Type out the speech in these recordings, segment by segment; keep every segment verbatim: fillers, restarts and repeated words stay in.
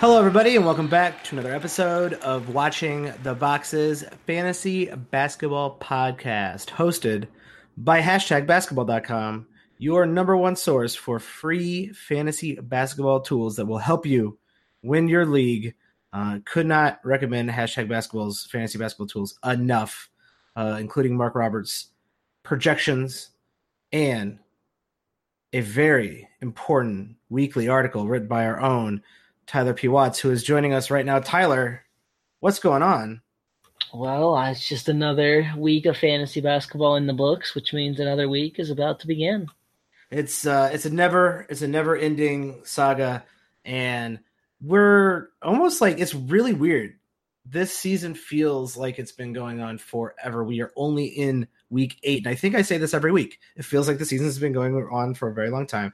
Hello, everybody, and welcome back to another episode of Watching the Boxes Fantasy Basketball Podcast, hosted by hashtag basketball dot com, your number one source for free fantasy basketball tools that will help you win your league. Uh, could not recommend Hashtag Basketball's fantasy basketball tools enough, uh, including Mark Roberts' projections and a very important weekly article written by our own Tyler P. Watts, who is joining us right now. Tyler, what's going on? Well, it's just another week of fantasy basketball in the books, which means another week is about to begin. It's uh, it's a never it's a never ending saga, and we're almost like, it's really weird. This season feels like it's been going on forever. We are only in week eight, and I think I say this every week. It feels like the season has been going on for a very long time.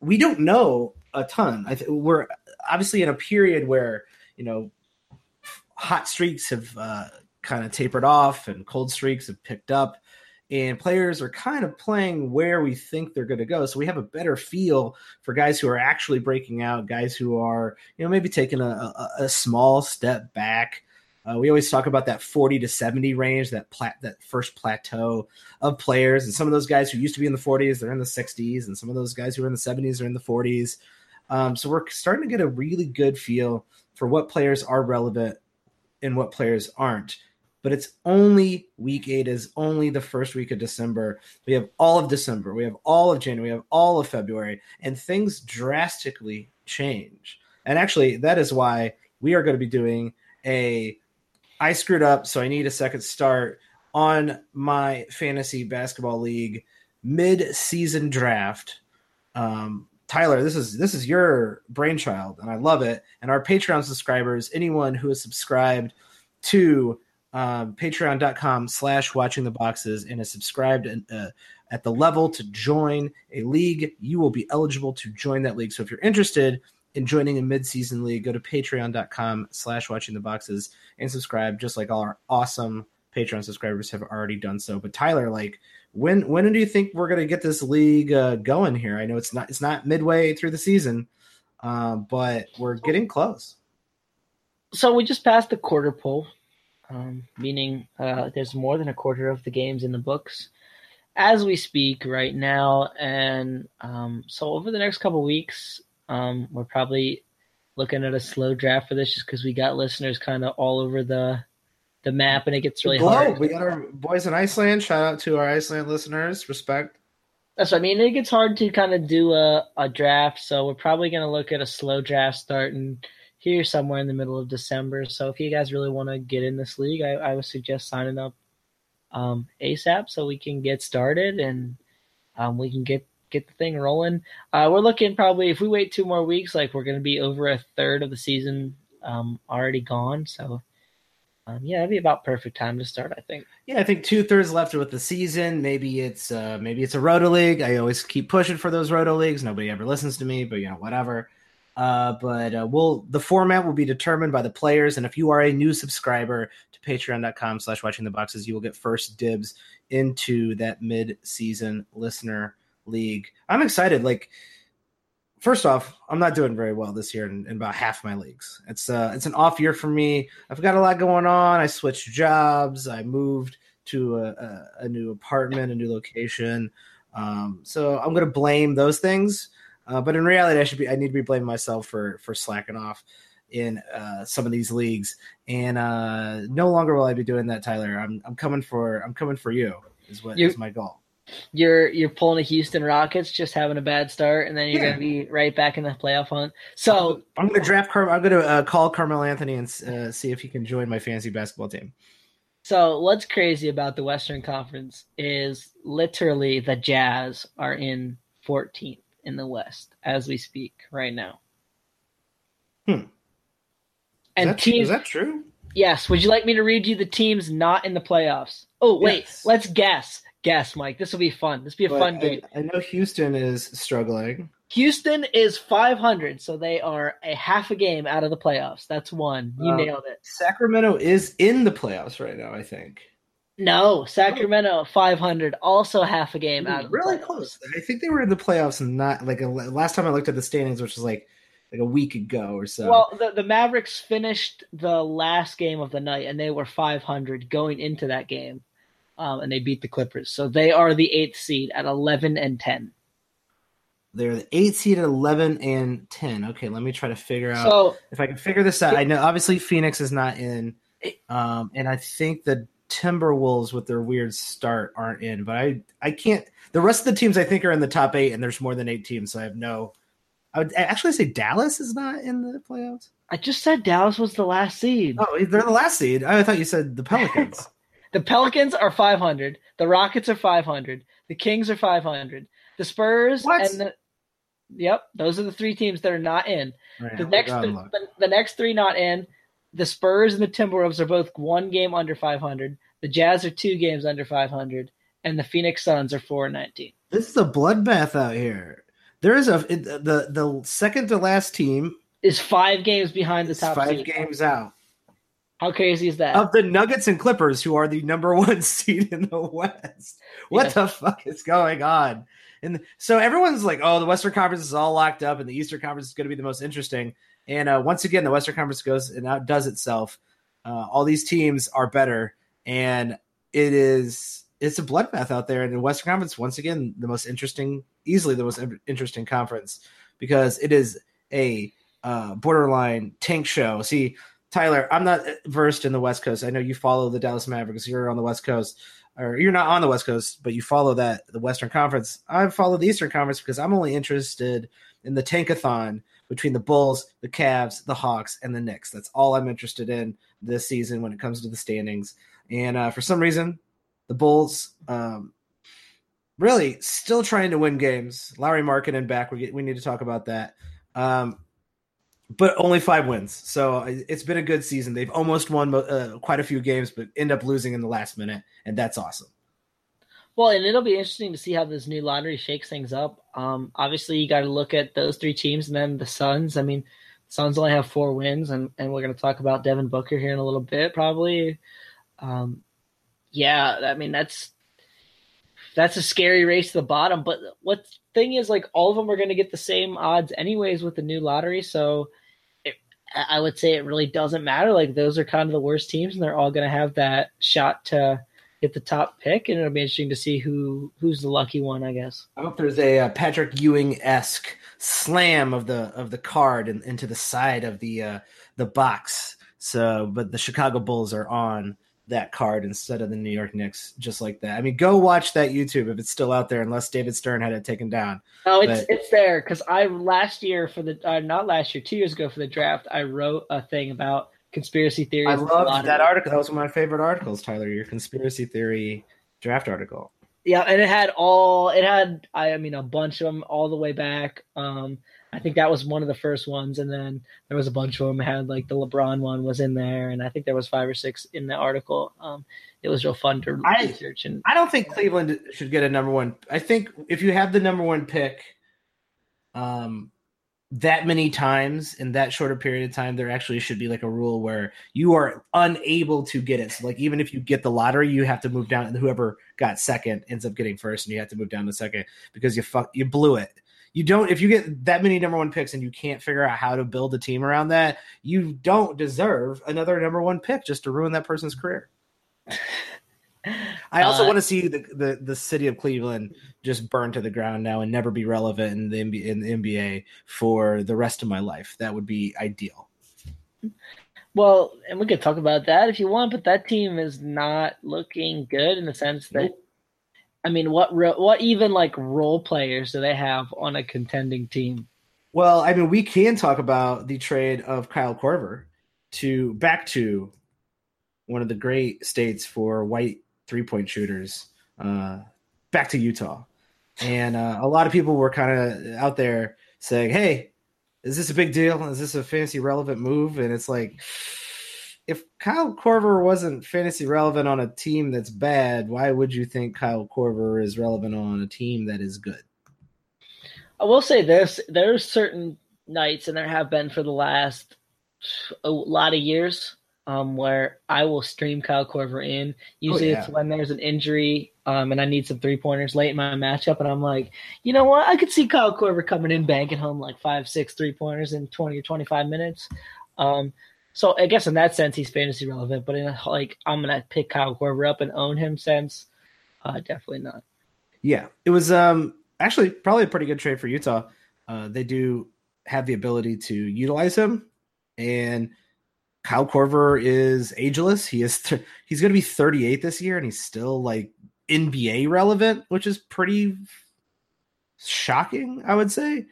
We don't know a ton. I th- we're obviously in a period where, you know, hot streaks have uh, kind of tapered off and cold streaks have picked up, and players are kind of playing where we think they're going to go. So we have a better feel for guys who are actually breaking out, guys who are, you know, maybe taking a, a, a small step back. Uh, we always talk about that forty to seventy range, that plat- that first plateau of players. And some of those guys who used to be in the forties, they're in the sixties. And some of those guys who are in the seventies are in the forties. Um, so we're starting to get a really good feel for what players are relevant and what players aren't. But it's only week eight, is only the first week of December. We have all of December. We have all of January. We have all of February. And things drastically change. And actually, that is why we are going to be doing a... I screwed up, so I need a second start on my fantasy basketball league mid-season draft. Um, Tyler, this is this is your brainchild, and I love it. And our Patreon subscribers, anyone who is subscribed to um, patreon.com slash watching the boxes and is subscribed and, uh, at the level to join a league, you will be eligible to join that league. So if you're interested and joining a mid-season league, go to patreon.com slash watching the boxes and subscribe, just like all our awesome Patreon subscribers have already done so. But Tyler, like, when when do you think we're going to get this league uh, going here? I know it's not it's not midway through the season, uh, but we're getting close. So we just passed the quarter poll, um, meaning uh, there's more than a quarter of the games in the books as we speak right now. And um, so over the next couple weeks, Um, we're probably looking at a slow draft for this, just because we got listeners kind of all over the the map, and it gets really Whoa, hard. We got our boys in Iceland. Shout out to our Iceland listeners. Respect. That's what I mean. It gets hard to kind of do a, a draft, so we're probably going to look at a slow draft starting here somewhere in the middle of December. So if you guys really want to get in this league, I, I would suggest signing up um, ASAP so we can get started and um, we can get get the thing rolling. Uh, we're looking probably, if we wait two more weeks, like we're going to be over a third of the season um, already gone. So um, yeah, that'd be about perfect time to start, I think. Yeah, I think two thirds left with the season. Maybe it's uh, maybe it's a roto league. I always keep pushing for those roto leagues. Nobody ever listens to me, but you know, whatever. Uh, but uh, we'll the format will be determined by the players. And if you are a new subscriber to patreon.com slash watching the boxes, you will get first dibs into that mid season listener league. I'm excited. Like, first off, I'm not doing very well this year in, in about half my leagues. It's uh it's an off year for me. I've got a lot going on. I switched jobs. I moved to a, a, a new apartment, a new location. Um, so I'm going to blame those things. Uh, but in reality, I should be. I need to be blaming myself for for slacking off in uh, some of these leagues. And uh, no longer will I be doing that, Tyler. I'm I'm coming for I'm coming for you. Is what you- is my goal. You're you're pulling a Houston Rockets, just having a bad start, and then you're yeah. gonna be right back in the playoff hunt. So I'm gonna draft. Car- I'm gonna uh, call Carmelo Anthony and uh, see if he can join my fantasy basketball team. So what's crazy about the Western Conference is literally the Jazz are in fourteenth in the West as we speak right now. Hmm. Is and that, teams, is that true? Yes. Would you like me to read you the teams not in the playoffs? Oh wait, yes. Let's guess. Guess, Mike. This will be fun. This will be a but fun I, game. I know Houston is struggling. Houston is five hundred, so they are a half a game out of the playoffs. That's one. You um, nailed it. Sacramento is in the playoffs right now, I think. No, Sacramento, five hundred, also half a game Ooh, out of really the playoffs. Really close. I think they were in the playoffs, and not like last time I looked at the standings, which was like like a week ago or so. Well, the, the Mavericks finished the last game of the night, and they were five hundred going into that game, um, and they beat the Clippers. So they are the eighth seed at eleven and ten. They're the eighth seed at eleven and ten. Okay, let me try to figure out so, if I can figure this out. I know obviously Phoenix is not in, um, and I think the Timberwolves with their weird start aren't in, but I, I can't. The rest of the teams I think are in the top eight, and there's more than eight teams, so I have no. I would actually say Dallas is not in the playoffs. I just said Dallas was the last seed. Oh, they're the last seed. I thought you said the Pelicans. The Pelicans are five hundred. The Rockets are five hundred. The Kings are five hundred. The Spurs what? and the Yep, those are the three teams that are not in. Right, the next, the, the next three not in. The Spurs and the Timberwolves are both one game under five hundred. The Jazz are two games under five hundred, and the Phoenix Suns are four and nineteen. This is a bloodbath out here. There is a it, the the second to last team is five games behind the top. Five seed. games out. How crazy is that? Of the Nuggets and Clippers, who are the number one seed in the West. What yeah. the fuck is going on? And so everyone's like, oh, the Western Conference is all locked up and the Eastern Conference is going to be the most interesting. And uh, once again, the Western Conference goes and outdoes itself. Uh, all these teams are better. And it is, it's a bloodbath out there. And the Western Conference, once again, the most interesting, easily the most interesting conference, because it is a uh, borderline tank show. See, Tyler, I'm not versed in the West Coast. I know you follow the Dallas Mavericks. You're on the West Coast. Or you're not on the West Coast, but you follow that the Western Conference. I follow the Eastern Conference because I'm only interested in the tankathon between the Bulls, the Cavs, the Hawks, and the Knicks. That's all I'm interested in this season when it comes to the standings. And uh, for some reason, the Bulls um, really still trying to win games. Lauri Markkanen back. We get, we need to talk about that. Um, but only five wins. So it's been a good season. They've almost won uh, quite a few games, but end up losing in the last minute, and that's awesome. Well, and it'll be interesting to see how this new lottery shakes things up. Um, obviously, you got to look at those three teams and then the Suns. I mean, the Suns only have four wins, and, and we're going to talk about Devin Booker here in a little bit probably. Um, yeah, I mean, that's that's a scary race to the bottom. But what thing is, like, all of them are going to get the same odds anyways with the new lottery. So it, I would say it really doesn't matter. Like, those are kind of the worst teams, and they're all going to have that shot to – get the top pick, and it'll be interesting to see who who's the lucky one, I guess. I hope there's a uh, Patrick Ewing-esque slam of the of the card and in, into the side of the uh, the box. So, but the Chicago Bulls are on that card instead of the New York Knicks, just like that. I mean, go watch that YouTube if it's still out there, unless David Stern had it taken down. Oh, it's but, it's there because I last year for the uh, not last year, two years ago for the draft, I wrote a thing about conspiracy theories. I loved that article. That was one of my favorite articles, Tyler, your conspiracy theory draft article. Yeah, and it had all, it had, I mean, a bunch of them all the way back. Um, I think that was one of the first ones. And then there was a bunch of them. It had like the LeBron one was in there. And I think there was five or six in the article. Um, it was real fun to I, research. And I don't think Cleveland should get a number one. I think if you have the number one pick, um, that many times in that shorter period of time, there actually should be like a rule where you are unable to get it. So like, even if you get the lottery, you have to move down, and whoever got second ends up getting first, and you have to move down to second because you fuck, you blew it. You don't, if you get that many number one picks and you can't figure out how to build a team around that, you don't deserve another number one pick just to ruin that person's career. I also uh, want to see the, the, the city of Cleveland just burn to the ground now and never be relevant in the, N B A, in the N B A for the rest of my life. That would be ideal. Well, and we could talk about that if you want, but that team is not looking good in the sense that, nope. I mean, what what even like role players do they have on a contending team? Well, I mean, we can talk about the trade of Kyle Korver to back to one of the great states for white three-point shooters, uh, back to Utah. And uh, a lot of people were kind of out there saying, hey, is this a big deal? Is this a fantasy relevant move? And it's like, if Kyle Korver wasn't fantasy relevant on a team that's bad, why would you think Kyle Korver is relevant on a team that is good? I will say this. There are certain nights, and there have been for the last a lot of years, um, where I will stream Kyle Korver in. Usually oh, yeah. it's when there's an injury um, and I need some three-pointers late in my matchup, and I'm like, you know what? I could see Kyle Korver coming in, banking home like five, six three-pointers in twenty or twenty-five minutes. Um, so I guess in that sense he's fantasy relevant, but in a, like I'm going to pick Kyle Korver up and own him sense, uh, definitely not. Yeah, it was um, actually probably a pretty good trade for Utah. Uh, they do have the ability to utilize him, and Kyle Korver is ageless. He is th- he's going to be thirty-eight this year, and he's still like N B A relevant, which is pretty shocking, I would say.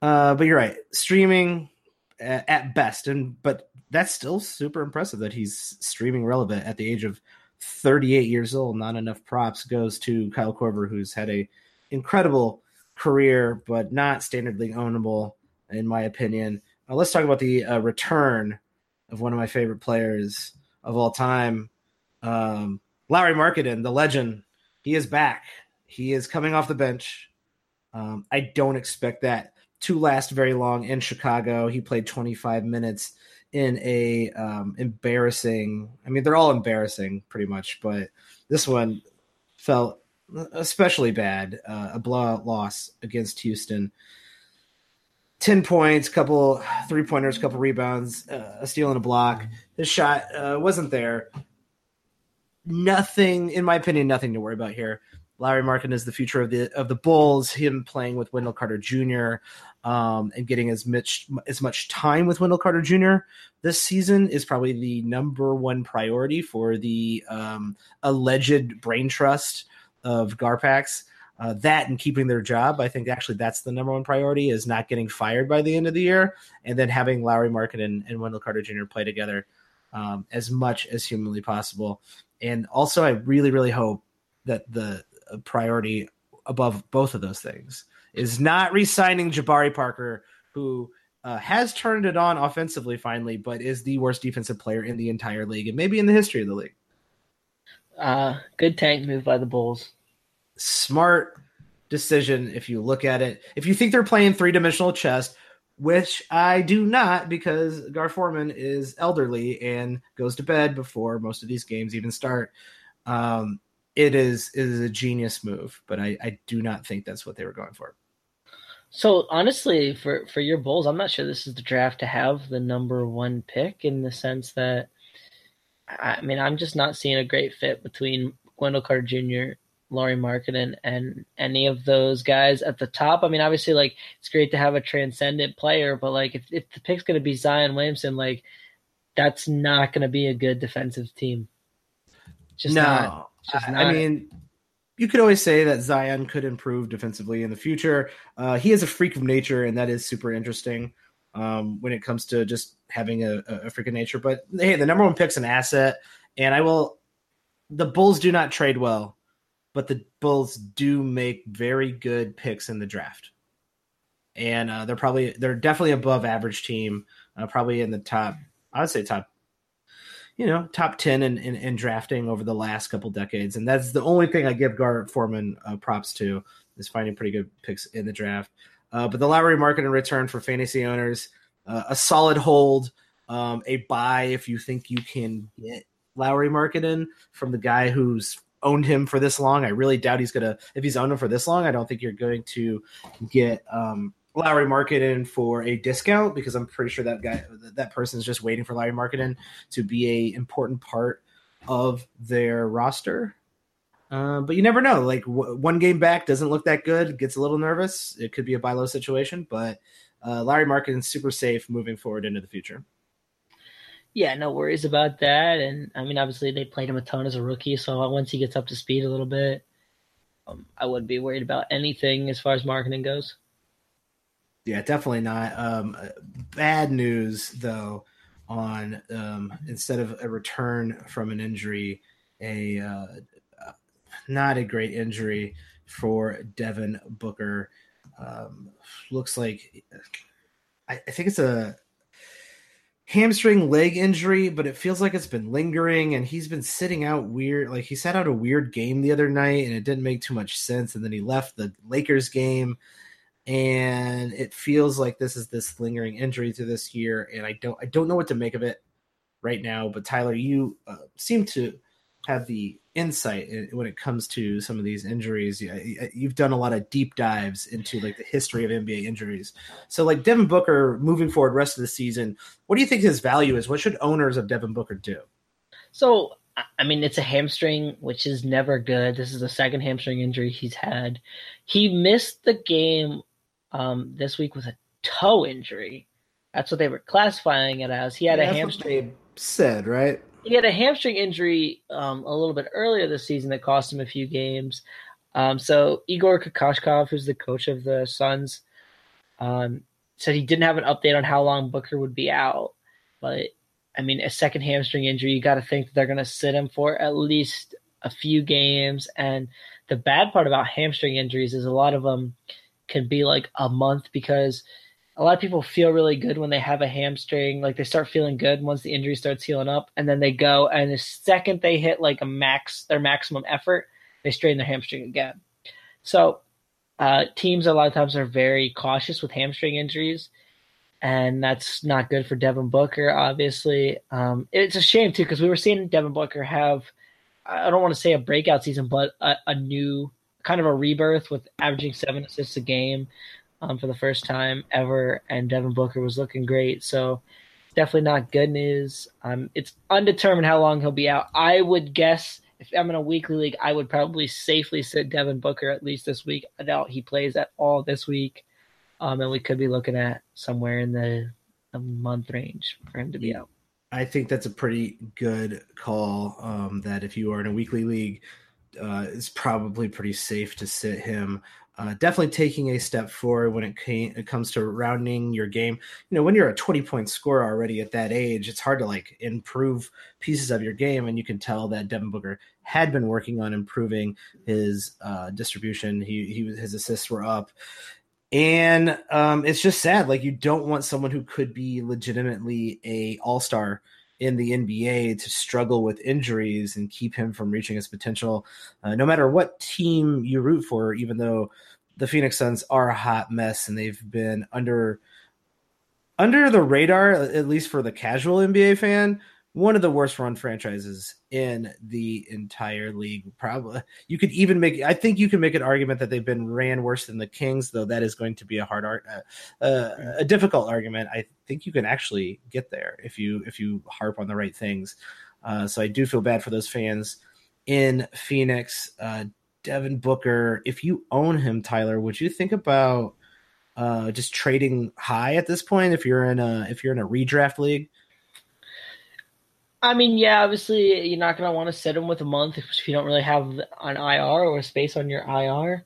Uh, but you're right, streaming at, at best, and but that's still super impressive that he's streaming relevant at the age of thirty-eight years old. Not enough props goes to Kyle Korver, who's had a incredible career, but not standard league ownable, in my opinion. Uh, let's talk about the uh, return of one of my favorite players of all time, um, Lauri Markkanen, the legend. He is back. He is coming off the bench. Um, I don't expect that to last very long in Chicago. He played twenty-five minutes in a um, embarrassing – I mean, they're all embarrassing pretty much, but this one felt especially bad, uh, a blowout loss against Houston. ten points, couple three-pointers, couple rebounds, uh, a steal and a block. His shot uh, wasn't there. Nothing, in my opinion, nothing to worry about here. Lauri Markkanen is the future of the of the Bulls. Him playing with Wendell Carter Junior Um, and getting as much as much time with Wendell Carter Junior this season is probably the number one priority for the um, alleged brain trust of Garpax. Uh, that and keeping their job, I think actually that's the number one priority, is not getting fired by the end of the year, and then having Lauri Markkanen and, and Wendell Carter Junior play together um, as much as humanly possible. And also, I really, really hope that the priority above both of those things is not re-signing Jabari Parker, who uh, has turned it on offensively finally, but is the worst defensive player in the entire league and maybe in the history of the league. Uh, good tank move by the Bulls. Smart decision if you look at it. If you think they're playing three-dimensional chess, which I do not, because Gar Foreman is elderly and goes to bed before most of these games even start, um, it is it is a genius move, but I, I do not think that's what they were going for. So, honestly, for, for your Bulls, I'm not sure this is the draft to have the number one pick, in the sense that, I mean, I'm just not seeing a great fit between Wendell Carter Junior, Lauri Markkanen, and any of those guys at the top. I mean, obviously, like, it's great to have a transcendent player, but like if, if the pick's going to be Zion Williamson, like that's not going to be a good defensive team. Just no. Not, just I, not. I mean, you could always say that Zion could improve defensively in the future. Uh, he is a freak of nature, and that is super interesting um, when it comes to just having a, a freak of nature. But hey, the number one pick's an asset, and I will. The Bulls do not trade well, but the Bulls do make very good picks in the draft. And uh, they're probably, they're definitely above average team, uh, probably in the top, I would say top, you know, top ten in, in, in drafting over the last couple decades. And that's the only thing I give Gar Foreman uh, props to, is finding pretty good picks in the draft. Uh, but the Lauri Markkanen return for fantasy owners, uh, a solid hold, um, a buy if you think you can get Lauri Markkanen from the guy who's owned him for this long. I really doubt he's going to, if he's owned him for this long, I don't think you're going to get um, Lauri Markkanen for a discount, because I'm pretty sure that guy, that person's just waiting for Lauri Markkanen to be a important part of their roster. Uh, but you never know, like w- one game back doesn't look that good, gets a little nervous. It could be a buy low situation, but uh, Lauri Markkanen's super safe moving forward into the future. Yeah, no worries about that. And, I mean, obviously they played him a ton as a rookie, so once he gets up to speed a little bit, um, I wouldn't be worried about anything as far as marketing goes. Yeah, definitely not. Um, bad news, though, on um, instead of a return from an injury, a uh, not a great injury for Devin Booker. Um, looks like – I think it's a – hamstring leg injury, but it feels like it's been lingering, and he's been sitting out weird. Like, he sat out a weird game the other night, and it didn't make too much sense. And then he left the Lakers game, and it feels like this is this lingering injury through this year. And I don't, I don't know what to make of it. right now. But Tyler, you uh, seem to have the insight when it comes to some of these injuries. You've done a lot of deep dives into like the history of N B A injuries. So like Devin Booker moving forward rest of the season, what do you think his value is? What should owners of Devin Booker do? So, I mean, it's a hamstring, which is never good. This is the second hamstring injury he's had. He missed the game um, this week with a toe injury. That's what they were classifying it as. He had yeah, a hamstring. Said, right? He had a hamstring injury um, a little bit earlier this season that cost him a few games. Um, so Igor Kokoschkov, who's the coach of the Suns, um, said he didn't have an update on how long Booker would be out. But, I mean, a second hamstring injury, you got to think that they're going to sit him for at least a few games. And the bad part about hamstring injuries is a lot of them can be like a month, because a lot of people feel really good when they have a hamstring. Like, they start feeling good once the injury starts healing up, and then they go, and the second they hit like a max, their maximum effort, they strain their hamstring again. So uh, teams a lot of times are very cautious with hamstring injuries, and that's not good for Devin Booker, obviously. Um, it's a shame, too, because we were seeing Devin Booker have, I don't want to say a breakout season, but a, a new kind of a rebirth with averaging seven assists a game. Um, for the first time ever, and Devin Booker was looking great. So definitely not good news. Um, it's undetermined how long he'll be out. I would guess if I'm in a weekly league, I would probably safely sit Devin Booker at least this week. I doubt he plays at all this week. Um, and we could be looking at somewhere in the a month range for him to be out. I think that's a pretty good call, um, that if you are in a weekly league, uh, it's probably pretty safe to sit him. Uh, definitely taking a step forward when it, came, it comes to rounding your game. You know, when you're a twenty-point scorer already at that age, it's hard to, like, improve pieces of your game, and you can tell that Devin Booker had been working on improving his uh, distribution. He, he his assists were up. And um, it's just sad. Like, you don't want someone who could be legitimately a all-star in the N B A to struggle with injuries and keep him from reaching his potential, uh, no matter what team you root for, even though the Phoenix Suns are a hot mess and they've been under, under the radar, at least for the casual N B A fan, one of the worst run franchises in the entire league. Probably you could even make, I think you can make an argument that they've been ran worse than the Kings, though that is going to be a hard art, uh, uh, a difficult argument. I think you can actually get there if you, if you harp on the right things. Uh, so I do feel bad for those fans in Phoenix. uh, Devin Booker, if you own him, Tyler, would you think about uh, just trading high at this point? If you're in a, if you're in a redraft league? I mean, yeah, obviously you're not going to want to sit him with a month if you don't really have an I R or space on your I R.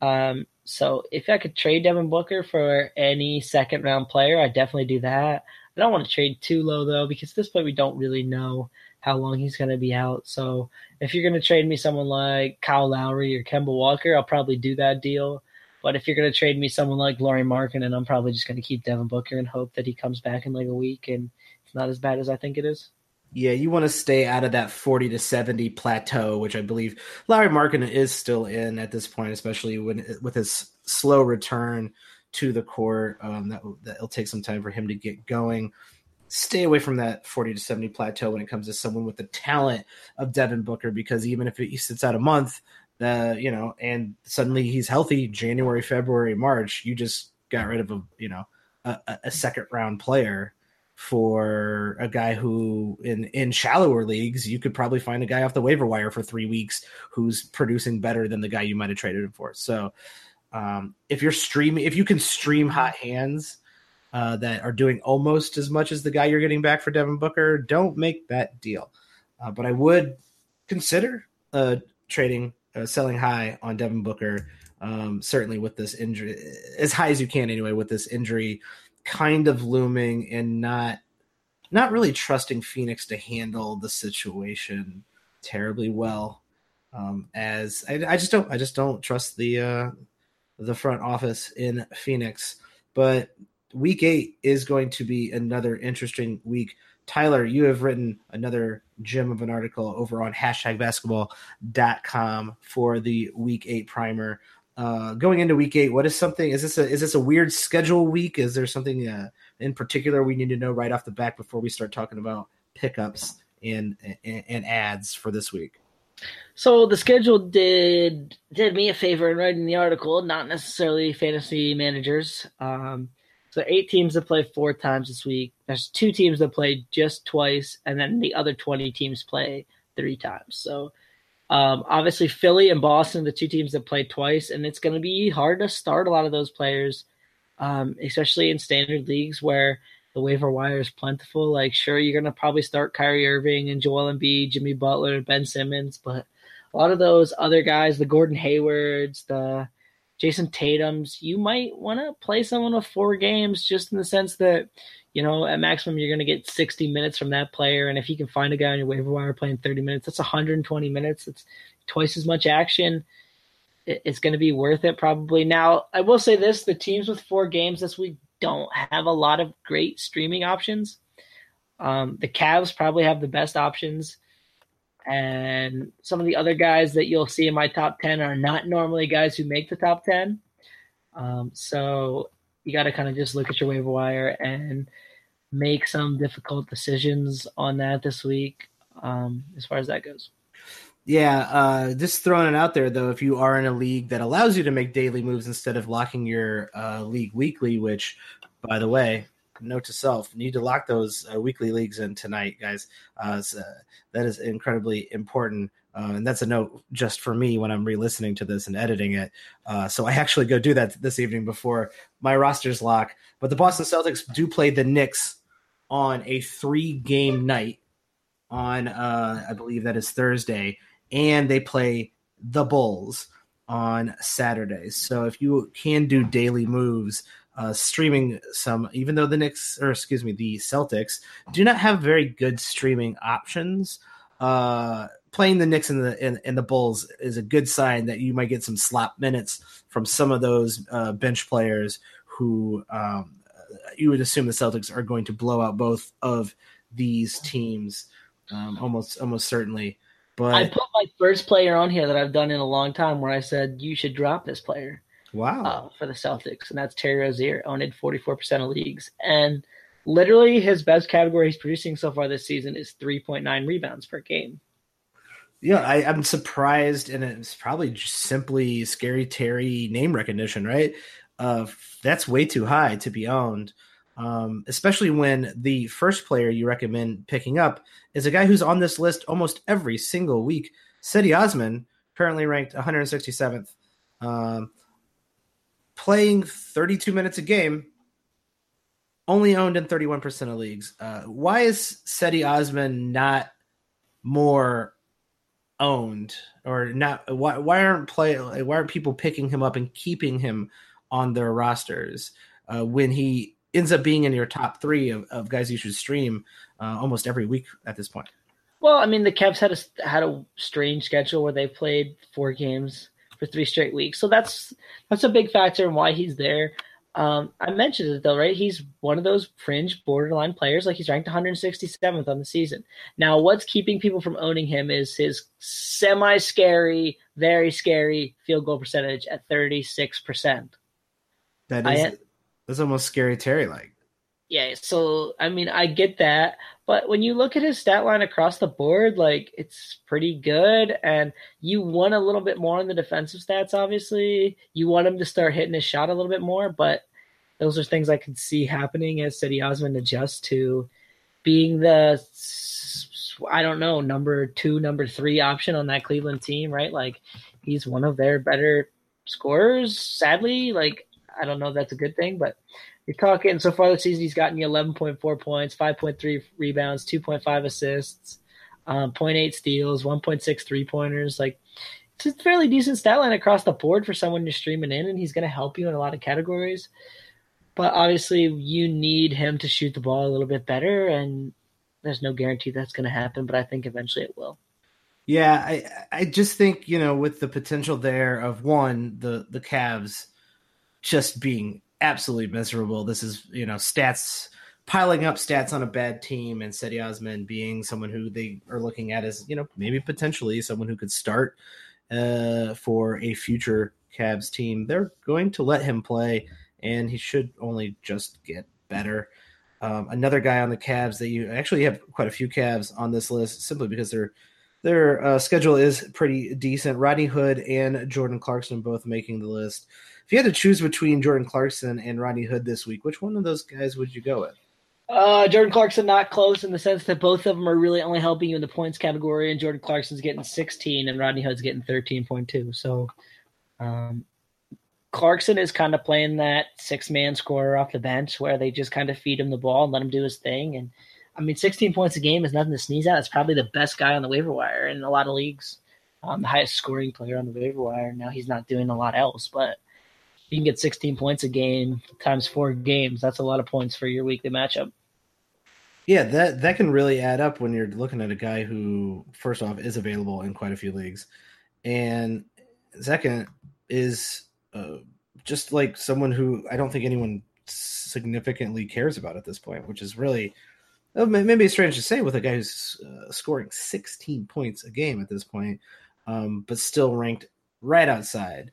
Um, so if I could trade Devin Booker for any second-round player, I'd definitely do that. I don't want to trade too low, though, because at this point we don't really know how long he's going to be out. So if you're going to trade me someone like Kyle Lowry or Kemba Walker, I'll probably do that deal. But if you're going to trade me someone like Lauri Markkanen, I'm probably just going to keep Devin Booker and hope that he comes back in like a week and it's not as bad as I think it is. Yeah, you want to stay out of that forty to seventy plateau, which I believe Lauri Markkanen is still in at this point, especially when, with his slow return to the court. Um, that that'll take some time for him to get going. Stay away from that forty to seventy plateau when it comes to someone with the talent of Devin Booker, because even if he sits out a month, the you know, and suddenly he's healthy January, February, March, you just got rid of a you know a, a second round player for a guy who in, in shallower leagues, you could probably find a guy off the waiver wire for three weeks who's producing better than the guy you might've traded him for. So um, if you're streaming, if you can stream hot hands uh, that are doing almost as much as the guy you're getting back for Devin Booker, don't make that deal. Uh, but I would consider uh, trading, uh, selling high on Devin Booker. Um, certainly with this injury, as high as you can anyway, with this injury kind of looming, and not not really trusting Phoenix to handle the situation terribly well. Um, as I, I just don't, I just don't trust the uh, the front office in Phoenix. But week eight is going to be another interesting week. Tyler, you have written another gem of an article over on hashtag basketball dot com for the week eight primer. Uh, going into week eight, what is something? Is this a is this a weird schedule week? Is there something uh, in particular we need to know right off the bat before we start talking about pickups and, and, and ads for this week. So the schedule did did me a favor in writing the article, not necessarily fantasy managers. Um, so eight teams that play four times this week. There's two teams that play just twice, and then the other twenty teams play three times. So um, obviously Philly and Boston, the two teams that play twice, and it's going to be hard to start a lot of those players, um, especially in standard leagues where the waiver wire is plentiful. Like, sure, you're going to probably start Kyrie Irving and Joel Embiid, Jimmy Butler, Ben Simmons, but a lot of those other guys, the Gordon Haywards, the Jason Tatums, you might want to play someone with four games just in the sense that, you know, at maximum you're going to get sixty minutes from that player, and if you can find a guy on your waiver wire playing thirty minutes, that's one hundred twenty minutes. It's twice as much action. It's going to be worth it probably. Now, I will say this, the teams with four games this week don't have a lot of great streaming options. Um, the Cavs probably have the best options. And some of the other guys that you'll see in my top ten are not normally guys who make the top ten. Um, so you got to kind of just look at your waiver wire and make some difficult decisions on that this week, um, as far as that goes. Yeah, uh, just throwing it out there, though, if you are in a league that allows you to make daily moves instead of locking your uh, league weekly, which, by the way, note to self, need to lock those uh, weekly leagues in tonight, guys. Uh, so that is incredibly important. Uh, and that's a note just for me when I'm re-listening to this and editing it. Uh, so I actually go do that this evening before my roster's lock. But the Boston Celtics do play the Knicks on a three-game night on, uh, I believe that is Thursday. And they play the Bulls on Saturdays. So if you can do daily moves, uh, streaming some, even though the Knicks, or excuse me, the Celtics do not have very good streaming options, uh, playing the Knicks and the, and, and the Bulls is a good sign that you might get some slop minutes from some of those uh, bench players who um, you would assume the Celtics are going to blow out both of these teams um, almost almost certainly. But I put my first player on here that I've done in a long time where I said you should drop this player. Wow. Uh, for the Celtics, and that's Terry Rozier, owned in forty-four percent of leagues. And literally his best category he's producing so far this season is three point nine rebounds per game. Yeah, I, I'm surprised, and it's probably just simply Scary Terry name recognition, right? Uh, that's way too high to be owned. Um, especially when the first player you recommend picking up is a guy who's on this list almost every single week. Cedi Osman, currently ranked one hundred sixty-seventh, um, playing thirty-two minutes a game, only owned in thirty-one percent of leagues. Uh, why is Cedi Osman not more owned, or not? Why, why aren't play? Why aren't people picking him up and keeping him on their rosters uh, when he ends up being in your top three of, of guys you should stream uh, almost every week at this point? Well, I mean, the Cavs had a, had a strange schedule where they played four games for three straight weeks. So that's that's a big factor in why he's there. Um, I mentioned it, though, right? He's one of those fringe borderline players. Like, he's ranked one hundred sixty-seventh on the season. Now, what's keeping people from owning him is his semi-scary, very scary field goal percentage at thirty-six percent. That is... I, That's almost Scary Terry-like. Yeah, so, I mean, I get that. But when you look at his stat line across the board, like, it's pretty good. And you want a little bit more on the defensive stats, obviously. You want him to start hitting his shot a little bit more. But those are things I could see happening as Cedi Osman adjusts to being the, I don't know, number two, number three option on that Cleveland team, right? Like, he's one of their better scorers, sadly. Like, I don't know if that's a good thing, but you're talking so far this season, he's gotten you eleven point four points, five point three rebounds, two point five assists, um, zero point eight steals, one point six three-pointers. Like, it's a fairly decent stat line across the board for someone you're streaming in, and he's going to help you in a lot of categories. But obviously, you need him to shoot the ball a little bit better, and there's no guarantee that's going to happen, but I think eventually it will. Yeah, I, I just think, you know, with the potential there of, one, the, the Cavs – just being absolutely miserable. This is, you know, stats, piling up stats on a bad team, and Cedi Osman being someone who they are looking at as, you know, maybe potentially someone who could start uh, for a future Cavs team. They're going to let him play, and he should only just get better. Um, another guy on the Cavs that you actually have quite a few Cavs on this list simply because their their uh, schedule is pretty decent. Rodney Hood and Jordan Clarkson both making the list. If you had to choose between Jordan Clarkson and Rodney Hood this week, which one of those guys would you go with? Uh, Jordan Clarkson not close in the sense that both of them are really only helping you in the points category, and Jordan Clarkson's getting sixteen and Rodney Hood's getting thirteen point two. So um, Clarkson is kind of playing that six-man scorer off the bench where they just kind of feed him the ball and let him do his thing. And, I mean, sixteen points a game is nothing to sneeze at. It's probably the best guy on the waiver wire in a lot of leagues, um, the highest scoring player on the waiver wire. Now he's not doing a lot else, but – you can get sixteen points a game times four games. That's a lot of points for your weekly matchup. Yeah, that, that can really add up when you're looking at a guy who, first off, is available in quite a few leagues. And second is uh, just like someone who I don't think anyone significantly cares about at this point, which is really maybe strange to say with a guy who's uh, scoring sixteen points a game at this point, um, but still ranked right outside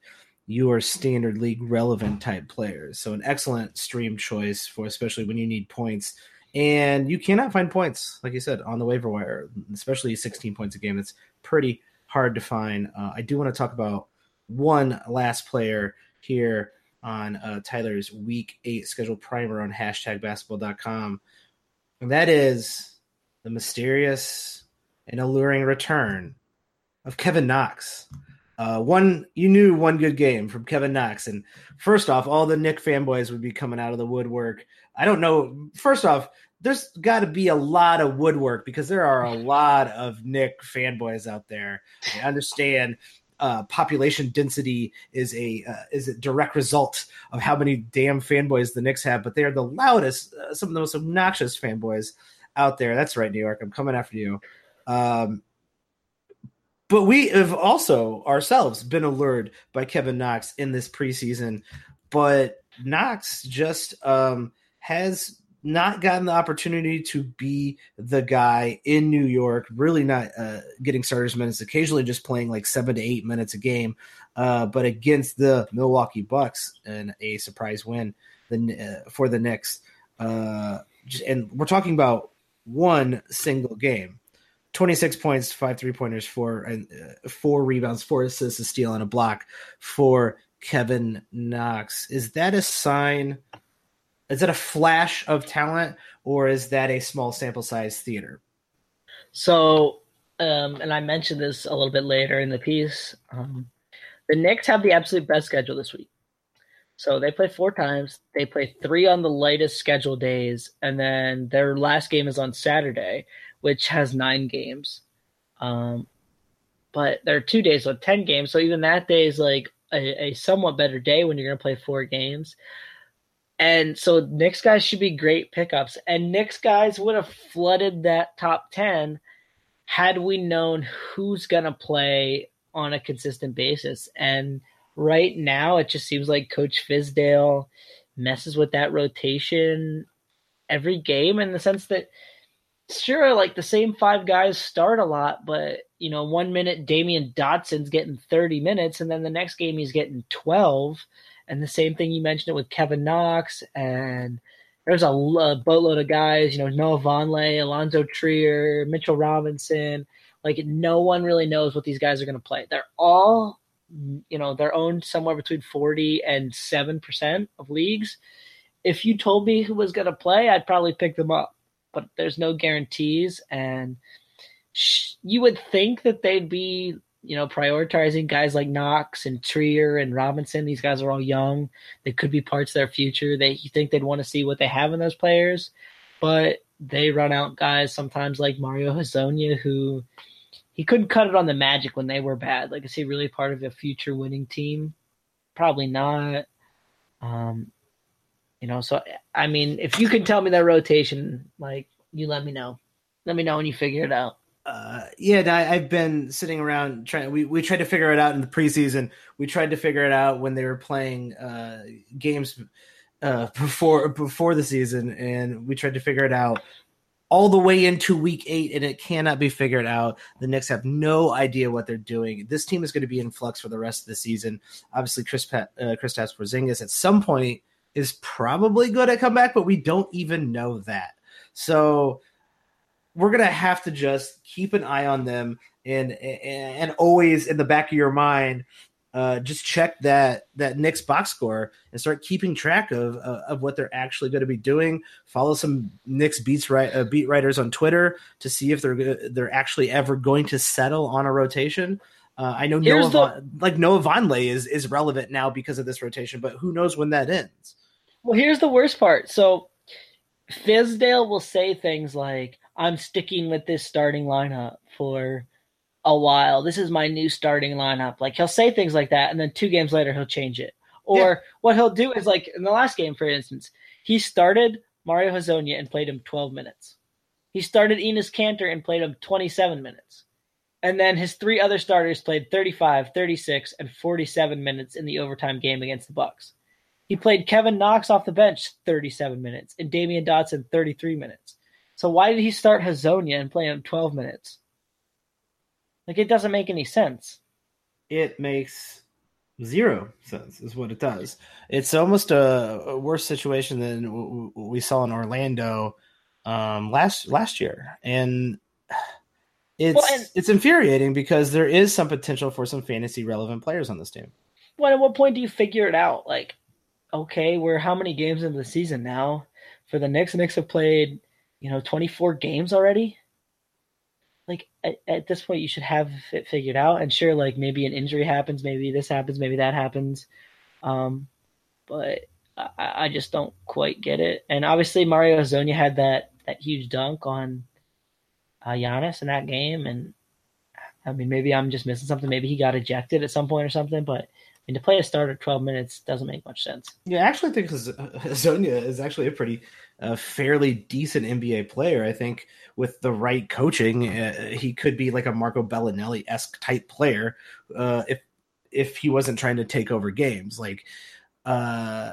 your standard league relevant type players. So an excellent stream choice for, especially when you need points, and you cannot find points, like you said, on the waiver wire, especially sixteen points a game. It's pretty hard to find. Uh, I do want to talk about one last player here on uh, Tyler's week eight schedule primer on hashtag basketball dot com. And that is the mysterious and alluring return of Kevin Knox. Uh, one you knew one good game from Kevin Knox, and first off, all the Knick fanboys would be coming out of the woodwork. I don't know. First off, there's got to be a lot of woodwork because there are a lot of Knick fanboys out there. I understand uh, population density is a uh, is a direct result of how many damn fanboys the Knicks have, but they are the loudest, uh, some of the most obnoxious fanboys out there. That's right, New York. I'm coming after you. Um, But we have also ourselves been allured by Kevin Knox in this preseason. But Knox just um, has not gotten the opportunity to be the guy in New York, really not uh, getting starters minutes, occasionally just playing like seven to eight minutes a game. Uh, but against the Milwaukee Bucks in a surprise win the, uh, for the Knicks. Uh, and we're talking about one single game. twenty-six points, five three-pointers, four and uh, four rebounds, four assists, a steal, and a block for Kevin Knox. Is that a sign? Is that a flash of talent, or is that a small sample size theater? So, um, and I mentioned this a little bit later in the piece. Um, the Knicks have the absolute best schedule this week. So they play four times. They play three on the lightest schedule days, and then their last game is on Saturday, which has nine games. Um, but there are two days with ten games, so even that day is like a, a somewhat better day when you're going to play four games. And so Knicks guys should be great pickups. And Knicks guys would have flooded that top ten had we known who's going to play on a consistent basis. And right now it just seems like Coach Fizdale messes with that rotation every game in the sense that – sure, like the same five guys start a lot, but, you know, one minute Damian Dotson's getting thirty minutes, and then the next game he's getting twelve. And the same thing you mentioned it with Kevin Knox, and there's a boatload of guys, you know, Noah Vonleh, Alonzo Trier, Mitchell Robinson. Like, no one really knows what these guys are going to play. They're all, you know, they're owned somewhere between forty and seven percent of leagues. If you told me who was going to play, I'd probably pick them up. But there's no guarantees, and sh- you would think that they'd be, you know, prioritizing guys like Knox and Trier and Robinson. These guys are all young. They could be parts of their future. They you think they'd want to see what they have in those players, but they run out guys sometimes like Mario Hezonja, who he couldn't cut it on the Magic when they were bad. Like, is he really part of a future winning team? Probably not. Um, You know, so, I mean, if you can tell me that rotation, like, you let me know. Let me know when you figure it out. Uh, yeah, I, I've been sitting around trying. We, we tried to figure it out in the preseason. We tried to figure it out when they were playing uh, games uh, before before the season, and we tried to figure it out all the way into week eight, and it cannot be figured out. The Knicks have no idea what they're doing. This team is going to be in flux for the rest of the season. Obviously, Chris Pat, uh, Kristaps Porzingis at some point is probably good at comeback, but we don't even know that. So we're going to have to just keep an eye on them and, and, and always in the back of your mind, uh, just check that, that Knicks box score and start keeping track of, uh, of what they're actually going to be doing. Follow some Knicks beats, right, uh, beat writers on Twitter to see if they're, they're actually ever going to settle on a rotation. Uh, I know Noah the, Von, like Noah Vonleh is, is relevant now because of this rotation, but who knows when that ends? Well, here's the worst part. So Fizdale will say things like, I'm sticking with this starting lineup for a while. This is my new starting lineup. Like he'll say things like that. And then two games later, he'll change it. Or yeah. What he'll do is like in the last game, for instance, he started Mario Hezonja and played him twelve minutes. He started Enos Kanter and played him twenty-seven minutes. And then his three other starters played thirty-five, thirty-six, and forty-seven minutes in the overtime game against the Bucks. He played Kevin Knox off the bench thirty-seven minutes and Damian Dotson thirty-three minutes. So why did he start Hezonja and play him twelve minutes? Like, it doesn't make any sense. It makes zero sense is what it does. It's almost a, a worse situation than w- w- we saw in Orlando um, last last year. And... It's well, and, it's infuriating because there is some potential for some fantasy relevant players on this team. Well, at what point do you figure it out? Like, okay, we're how many games into the season now for the Knicks? Knicks have played, you know, twenty-four games already. Like at, at this point, you should have it figured out. And sure, like maybe an injury happens, maybe this happens, maybe that happens. Um, but I, I just don't quite get it. And obviously, Mario Hezonja had that that huge dunk on Uh, Giannis in that game, and I mean, maybe I'm just missing something. Maybe he got ejected at some point or something, but I mean, to play a starter twelve minutes doesn't make much sense. Yeah, I actually think Hezonja is actually a pretty uh, fairly decent N B A player. I think with the right coaching, uh, he could be like a Marco Bellinelli-esque type player uh, if if he wasn't trying to take over games. Like uh,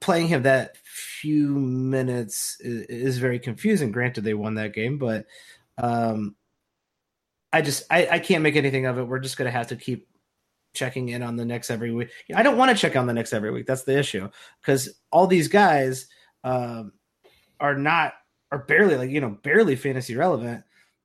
playing him that few minutes is very confusing. Granted, they won that game, but um, I just I, I can't make anything of it. We're just going to have to keep checking in on the Knicks every week. I don't want to check on the Knicks every week. That's the issue, because all these guys um, are not are barely like you know barely fantasy relevant.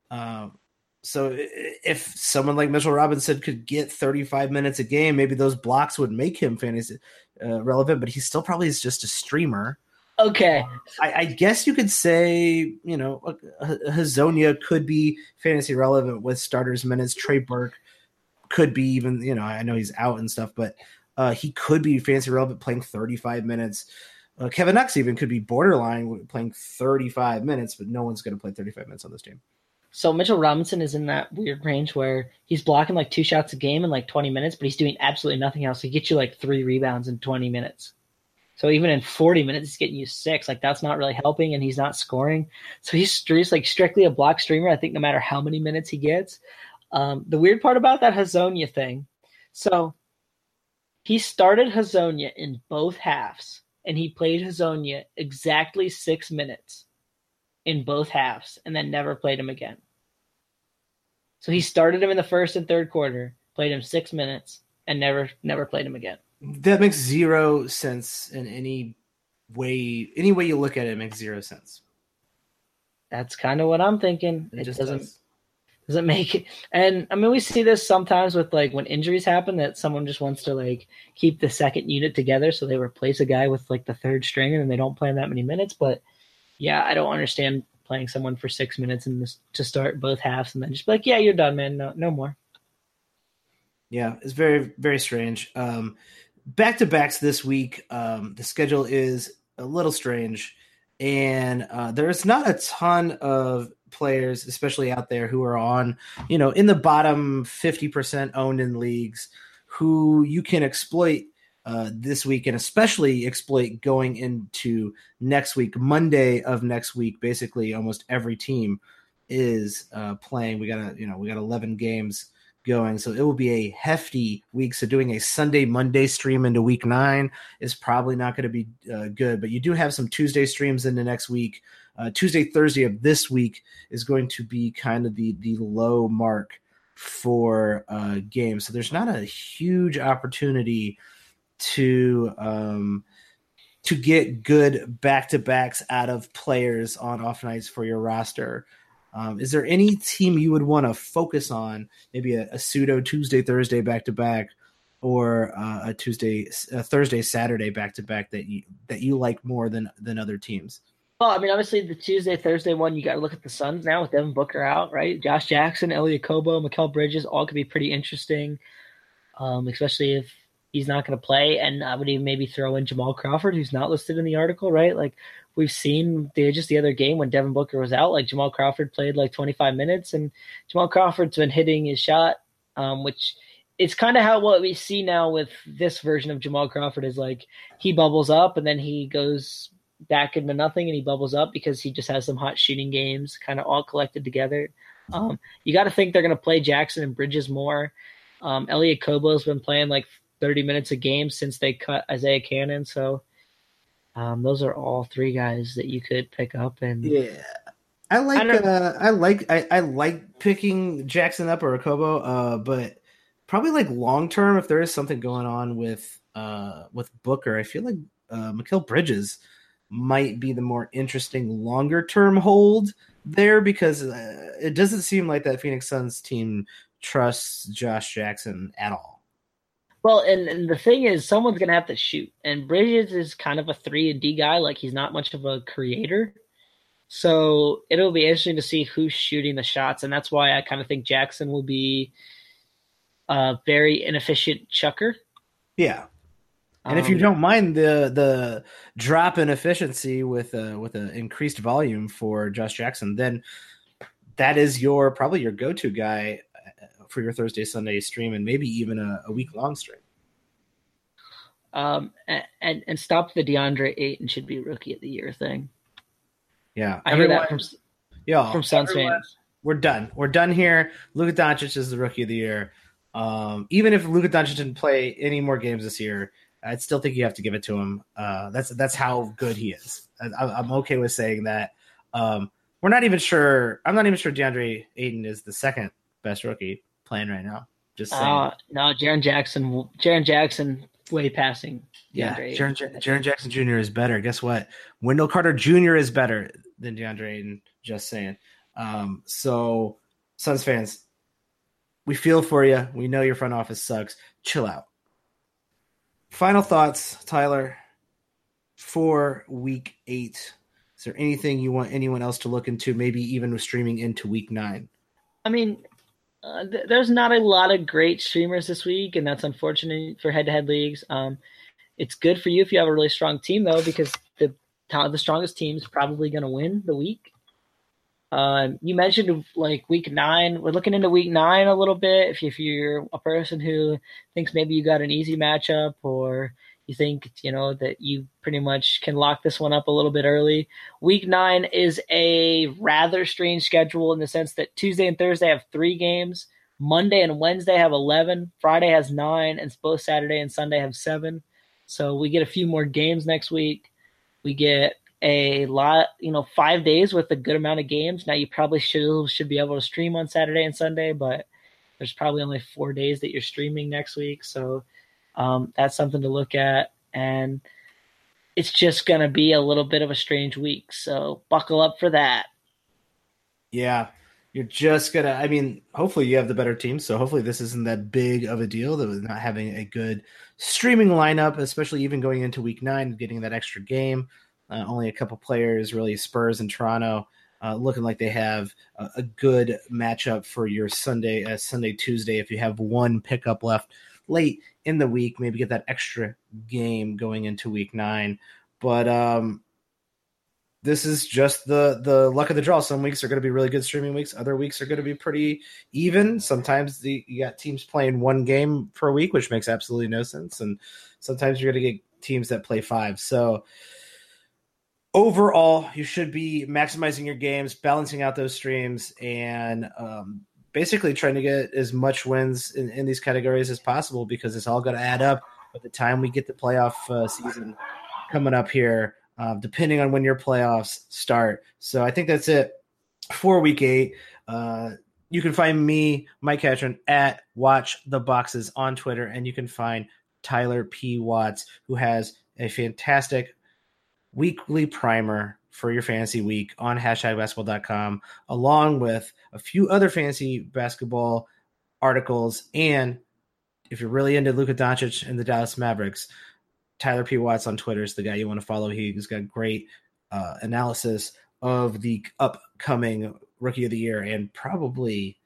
Um, so if someone like Mitchell Robinson could get thirty-five minutes a game, maybe those blocks would make him fantasy uh, relevant. But he still probably is just a streamer. Okay, um, I, I guess you could say, you know, Hezonja could be fantasy relevant with starters minutes. Trey Burke could be even, you know, I know he's out and stuff, but uh, he could be fantasy relevant playing thirty-five minutes. Uh, Kevin Knox even could be borderline playing thirty-five minutes, but no one's going to play thirty-five minutes on this team. So Mitchell Robinson is in that weird range where he's blocking like two shots a game in like twenty minutes, but he's doing absolutely nothing else. He gets you like three rebounds in twenty minutes. So even in forty minutes, he's getting you six. Like, that's not really helping, and he's not scoring. So he's, he's like strictly a block streamer, I think, no matter how many minutes he gets. Um, the weird part about that Hezonja thing, so he started Hezonja in both halves, and he played Hezonja exactly six minutes in both halves and then never played him again. So he started him in the first and third quarter, played him six minutes, and never never played him again. That makes zero sense in any way. Any way you look at it, it makes zero sense. That's kind of what I'm thinking. It, it just doesn't does. doesn't make it. And I mean, we see this sometimes with like when injuries happen, that someone just wants to like keep the second unit together, so they replace a guy with like the third stringer, and they don't play him that many minutes. But yeah, I don't understand playing someone for six minutes and this, to start both halves, and then just be like, yeah, you're done, man. No, no more. Yeah, it's very very strange. Um, Back-to-backs this week, um, the schedule is a little strange, and uh, there's not a ton of players, especially out there, who are on, you know, in the bottom fifty percent owned in leagues who you can exploit uh, this week, and especially exploit going into next week. Monday of next week, basically almost every team is uh, playing. We got a, you know, we got eleven games going, so it will be a hefty week. So doing a Sunday Monday stream into week nine is probably not going to be uh, good, but you do have some Tuesday streams into next week. uh, Tuesday Thursday of this week is going to be kind of the the low mark for uh games, so there's not a huge opportunity to um to get good back-to-backs out of players on off nights for your roster. Um, is there any team you would want to focus on, maybe a, a pseudo Tuesday, Thursday back-to-back, or uh, a Tuesday, a Thursday, Saturday back-to-back that you, that you like more than, than other teams? Well, I mean, obviously the Tuesday, Thursday one, you got to look at the Suns now with Devin Booker out, right? Josh Jackson, Elliot Okobo, Mikal Bridges, all could be pretty interesting, um, especially if he's not going to play. And I would even maybe throw in Jamal Crawford, who's not listed in the article, right? Like we've seen the, just the other game when Devin Booker was out, like Jamal Crawford played like twenty-five minutes, and Jamal Crawford's been hitting his shot, um, which – it's kind of how what we see now with this version of Jamal Crawford is like he bubbles up and then he goes back into nothing and he bubbles up because he just has some hot shooting games kind of all collected together. Um, you got to think they're going to play Jackson and Bridges more. Um, Elliot Kobo's been playing like thirty minutes a game since they cut Isaiah Cannon. So um, those are all three guys that you could pick up. And yeah. I like, I, uh, I like, I, I like picking Jackson up or Okobo, uh, but probably like long term, if there is something going on with uh, with Booker, I feel like uh, Mikal Bridges might be the more interesting longer term hold there, because uh, it doesn't seem like that Phoenix Suns team trusts Josh Jackson at all. Well, and, and the thing is, someone's going to have to shoot, and Bridges is kind of a three and D guy. Like he's not much of a creator. So it'll be interesting to see who's shooting the shots. And that's why I kind of think Jackson will be a very inefficient chucker. Yeah. And um, if you don't mind the the drop in efficiency with a, with an increased volume for Josh Jackson, then that is your probably your go-to guy for your Thursday, Sunday stream, and maybe even a, a week-long stream. Um, and, and, and stop the DeAndre Ayton should be rookie of the year thing. Yeah. I everyone, hear that from, yo, from Suns fans. We're done. We're done here. Luka Doncic is the rookie of the year. Um, even if Luka Doncic didn't play any more games this year, I'd still think you have to give it to him. Uh, that's that's how good he is. I, I'm okay with saying that. Um, we're not even sure. I'm not even sure DeAndre Ayton is the second best rookie playing right now. Just saying. Uh, no, Jaren Jackson. Jaren Jackson way passing. DeAndre yeah, Jaren, Jaren Jackson Junior is better. Guess what? Wendell Carter Junior is better than DeAndre Ayton. Just saying. Um, so, Suns fans, we feel for you. We know your front office sucks. Chill out. Final thoughts, Tyler, for week eight. Is there anything you want anyone else to look into, maybe even streaming into week nine? I mean, uh, th- there's not a lot of great streamers this week, and that's unfortunate for head-to-head leagues. Um, it's good for you if you have a really strong team, though, because the, the strongest team is probably going to win the week. Um, you mentioned like week nine, we're looking into week nine a little bit. If, if you're a person who thinks maybe you got an easy matchup, or you think, you know, that you pretty much can lock this one up a little bit early. Week nine is a rather strange schedule in the sense that Tuesday and Thursday have three games. Monday and Wednesday have eleven. Friday has nine, and both Saturday and Sunday have seven. So we get a few more games next week. We get a lot, you know, five days with a good amount of games. Now you probably should should be able to stream on Saturday and Sunday, but there's probably only four days that you're streaming next week. So um, that's something to look at. And it's just going to be a little bit of a strange week. So buckle up for that. Yeah. You're just going to, I mean, hopefully you have the better team. So hopefully this isn't that big of a deal, that was not having a good streaming lineup, especially even going into week nine, getting that extra game. Uh, only a couple players, really Spurs and Toronto, uh, looking like they have a, a good matchup for your Sunday, uh, Sunday, Tuesday. If you have one pickup left late in the week, maybe get that extra game going into week nine. But um, this is just the, the luck of the draw. Some weeks are going to be really good streaming weeks. Other weeks are going to be pretty even. Sometimes the, you got teams playing one game per week, which makes absolutely no sense. And sometimes you're going to get teams that play five. So overall, you should be maximizing your games, balancing out those streams, and um, basically trying to get as much wins in, in these categories as possible, because it's all going to add up by the time we get the playoff uh, season coming up here, uh, depending on when your playoffs start. So I think that's it for week eight. Uh, you can find me, Mike Catron, at Watch the Boxes on Twitter, and you can find Tyler P. Watts, who has a fantastic weekly primer for your fantasy week on hashtag basketball dot com, along with a few other fantasy basketball articles. And if you're really into Luka Doncic and the Dallas Mavericks, Tyler P. Watts on Twitter is the guy you want to follow. He's got great uh, analysis of the upcoming Rookie of the Year and probably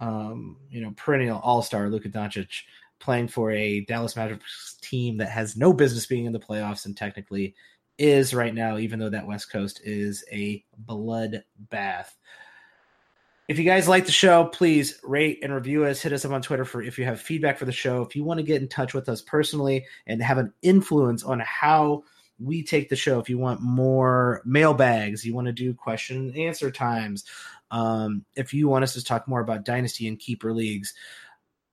um, you know, perennial all-star Luka Doncic playing for a Dallas Mavericks team that has no business being in the playoffs and technically is right now, even though that West Coast is a bloodbath. If you guys like the show, please rate and review us. Hit us up on Twitter for if you have feedback for the show. If you want to get in touch with us personally and have an influence on how we take the show, if you want more mailbags, you want to do question and answer times, um, if you want us to talk more about Dynasty and Keeper Leagues,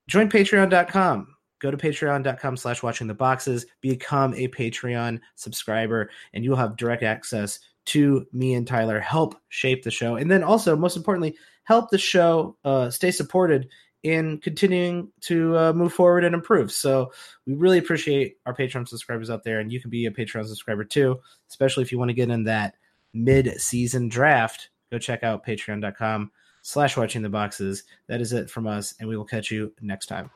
join patreon dot com. Go to patreon dot com slash watching the boxes, become a Patreon subscriber, and you'll have direct access to me and Tyler, help shape the show. And then also, most importantly, help the show uh, stay supported in continuing to uh, move forward and improve. So we really appreciate our Patreon subscribers out there, and you can be a Patreon subscriber too, especially if you want to get in that mid-season draft. Go check out patreon dot com slash watching the boxes. That is it from us, and we will catch you next time.